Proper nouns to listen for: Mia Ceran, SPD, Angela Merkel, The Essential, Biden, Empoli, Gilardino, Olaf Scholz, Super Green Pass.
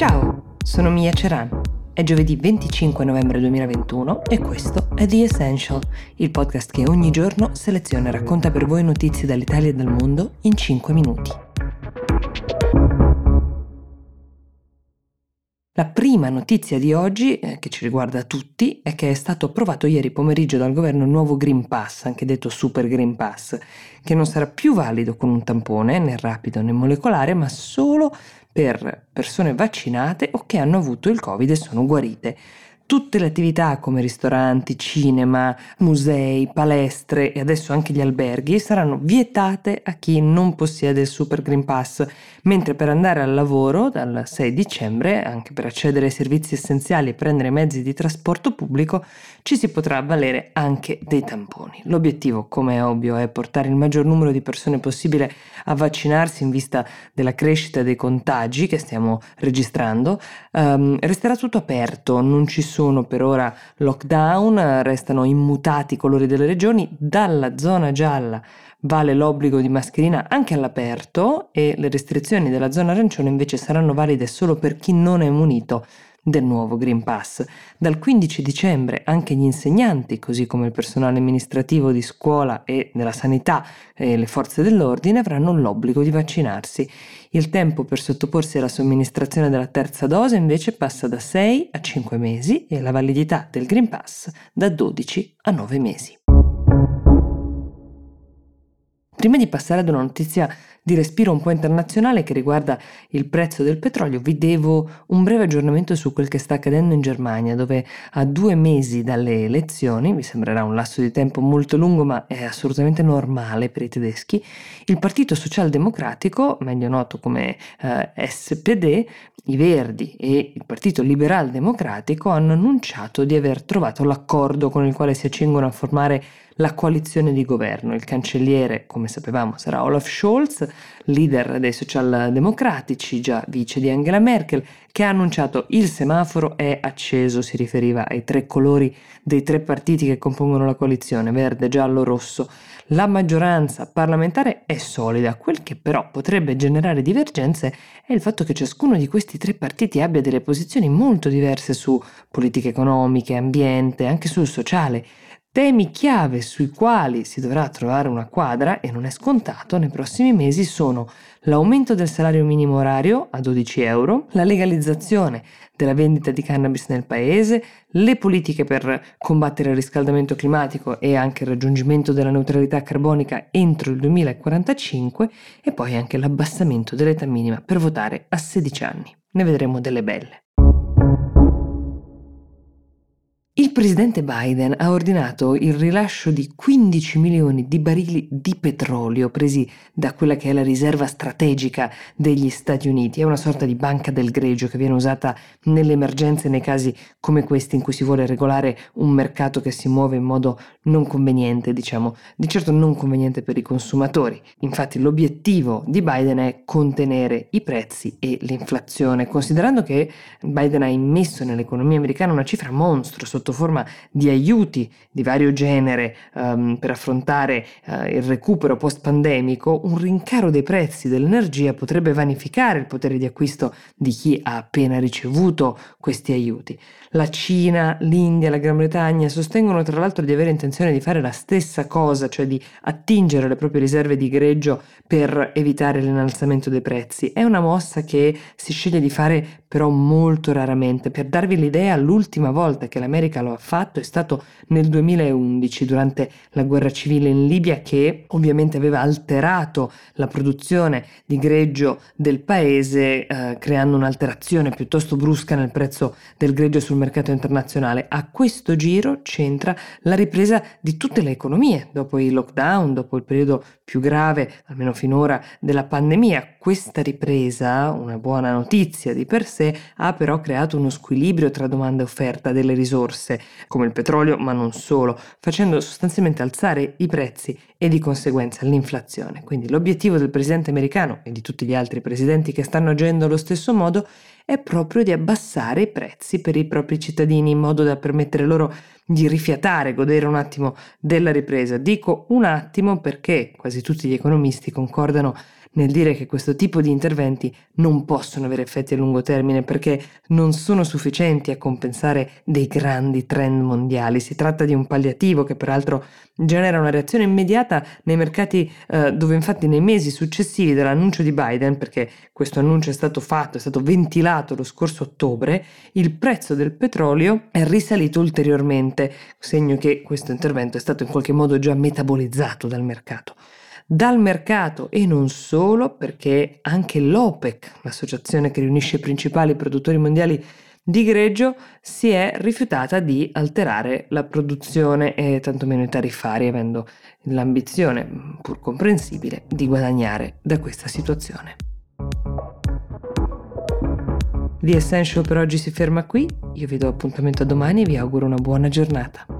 Ciao, sono Mia Ceran. È giovedì 25 novembre 2021 e questo è The Essential, il podcast che ogni giorno seleziona e racconta per voi notizie dall'Italia e dal mondo in 5 minuti. La prima notizia di oggi, che ci riguarda tutti, è che è stato approvato ieri pomeriggio dal governo il nuovo Green Pass, anche detto Super Green Pass, che non sarà più valido con un tampone, né rapido né molecolare, ma solo per persone vaccinate o che hanno avuto il Covid e sono guarite. Tutte le attività come ristoranti, cinema, musei, palestre e adesso anche gli alberghi saranno vietate a chi non possiede il Super Green Pass, mentre per andare al lavoro dal 6 dicembre, anche per accedere ai servizi essenziali e prendere mezzi di trasporto pubblico, ci si potrà avvalere anche dei tamponi. L'obiettivo, come è ovvio, è portare il maggior numero di persone possibile a vaccinarsi in vista della crescita dei contagi che stiamo registrando. Resterà tutto aperto, non ci sono per ora lockdown, restano immutati i colori delle regioni. Dalla zona gialla vale l'obbligo di mascherina anche all'aperto e le restrizioni della zona arancione invece saranno valide solo per chi non è munito del nuovo Green Pass. Dal 15 dicembre anche gli insegnanti, così come il personale amministrativo di scuola e della sanità e le forze dell'ordine, avranno l'obbligo di vaccinarsi. Il tempo per sottoporsi alla somministrazione della terza dose invece passa da 6 a 5 mesi e la validità del Green Pass da 12 a 9 mesi. Prima di passare ad una notizia di respiro un po' internazionale che riguarda il prezzo del petrolio, vi devo un breve aggiornamento su quel che sta accadendo in Germania, dove a 2 mesi dalle elezioni, vi sembrerà un lasso di tempo molto lungo ma è assolutamente normale per i tedeschi, il partito socialdemocratico, meglio noto come SPD, i Verdi e il partito liberal democratico hanno annunciato di aver trovato l'accordo con il quale si accingono a formare la coalizione di governo. Il cancelliere, come sapevamo, sarà Olaf Scholz, leader dei socialdemocratici, già vice di Angela Merkel, che ha annunciato il semaforo è acceso, si riferiva ai 3 colori dei 3 partiti che compongono la coalizione, verde, giallo, rosso. La maggioranza parlamentare è solida, quel che però potrebbe generare divergenze è il fatto che ciascuno di questi 3 partiti abbia delle posizioni molto diverse su politiche economiche, ambiente, anche sul sociale. Temi chiave sui quali si dovrà trovare una quadra, e non è scontato, nei prossimi mesi sono l'aumento del salario minimo orario a 12 euro, la legalizzazione della vendita di cannabis nel paese, le politiche per combattere il riscaldamento climatico e anche il raggiungimento della neutralità carbonica entro il 2045 e poi anche l'abbassamento dell'età minima per votare a 16 anni. Ne vedremo delle belle. Il presidente Biden ha ordinato il rilascio di 15 milioni di barili di petrolio presi da quella che è la riserva strategica degli Stati Uniti. È una sorta di banca del greggio che viene usata nelle emergenze, nei casi come questi in cui si vuole regolare un mercato che si muove in modo non conveniente, diciamo, di certo non conveniente per i consumatori. Infatti l'obiettivo di Biden è contenere i prezzi e l'inflazione, considerando che Biden ha immesso nell'economia americana una cifra mostro sotto forma di aiuti di vario genere per affrontare il recupero post-pandemico. Un rincaro dei prezzi dell'energia potrebbe vanificare il potere di acquisto di chi ha appena ricevuto questi aiuti. La Cina, l'India, la Gran Bretagna sostengono tra l'altro di avere intenzione di fare la stessa cosa, cioè di attingere le proprie riserve di greggio per evitare l'innalzamento dei prezzi. È una mossa che si sceglie di fare però molto raramente. Per darvi l'idea, l'ultima volta che l'America lo ha fatto è stato nel 2011 durante la guerra civile in Libia, che ovviamente aveva alterato la produzione di greggio del paese creando un'alterazione piuttosto brusca nel prezzo del greggio sul mercato internazionale. A questo giro c'entra la ripresa di tutte le economie dopo i lockdown, dopo il periodo più grave, almeno finora, della pandemia. Questa ripresa, una buona notizia di per sé, ha però creato uno squilibrio tra domanda e offerta delle risorse come il petrolio, ma non solo, facendo sostanzialmente alzare i prezzi e di conseguenza l'inflazione. Quindi l'obiettivo del presidente americano e di tutti gli altri presidenti che stanno agendo allo stesso modo è proprio di abbassare i prezzi per i propri cittadini in modo da permettere loro di rifiatare, godere un attimo della ripresa. Dico un attimo perché quasi tutti gli economisti concordano nel dire che questo tipo di interventi non possono avere effetti a lungo termine perché non sono sufficienti a compensare dei grandi trend mondiali. Si tratta di un palliativo che peraltro genera una reazione immediata nei mercati, dove infatti nei mesi successivi dall'annuncio di Biden, perché questo annuncio è stato fatto, è stato ventilato lo scorso ottobre, il prezzo del petrolio è risalito ulteriormente, segno che questo intervento è stato in qualche modo già metabolizzato dal mercato e non solo, perché anche l'OPEC, l'associazione che riunisce i principali produttori mondiali di greggio, si è rifiutata di alterare la produzione e tantomeno i tariffari, avendo l'ambizione, pur comprensibile, di guadagnare da questa situazione. The Essential per oggi si ferma qui, io vi do appuntamento a domani e vi auguro una buona giornata.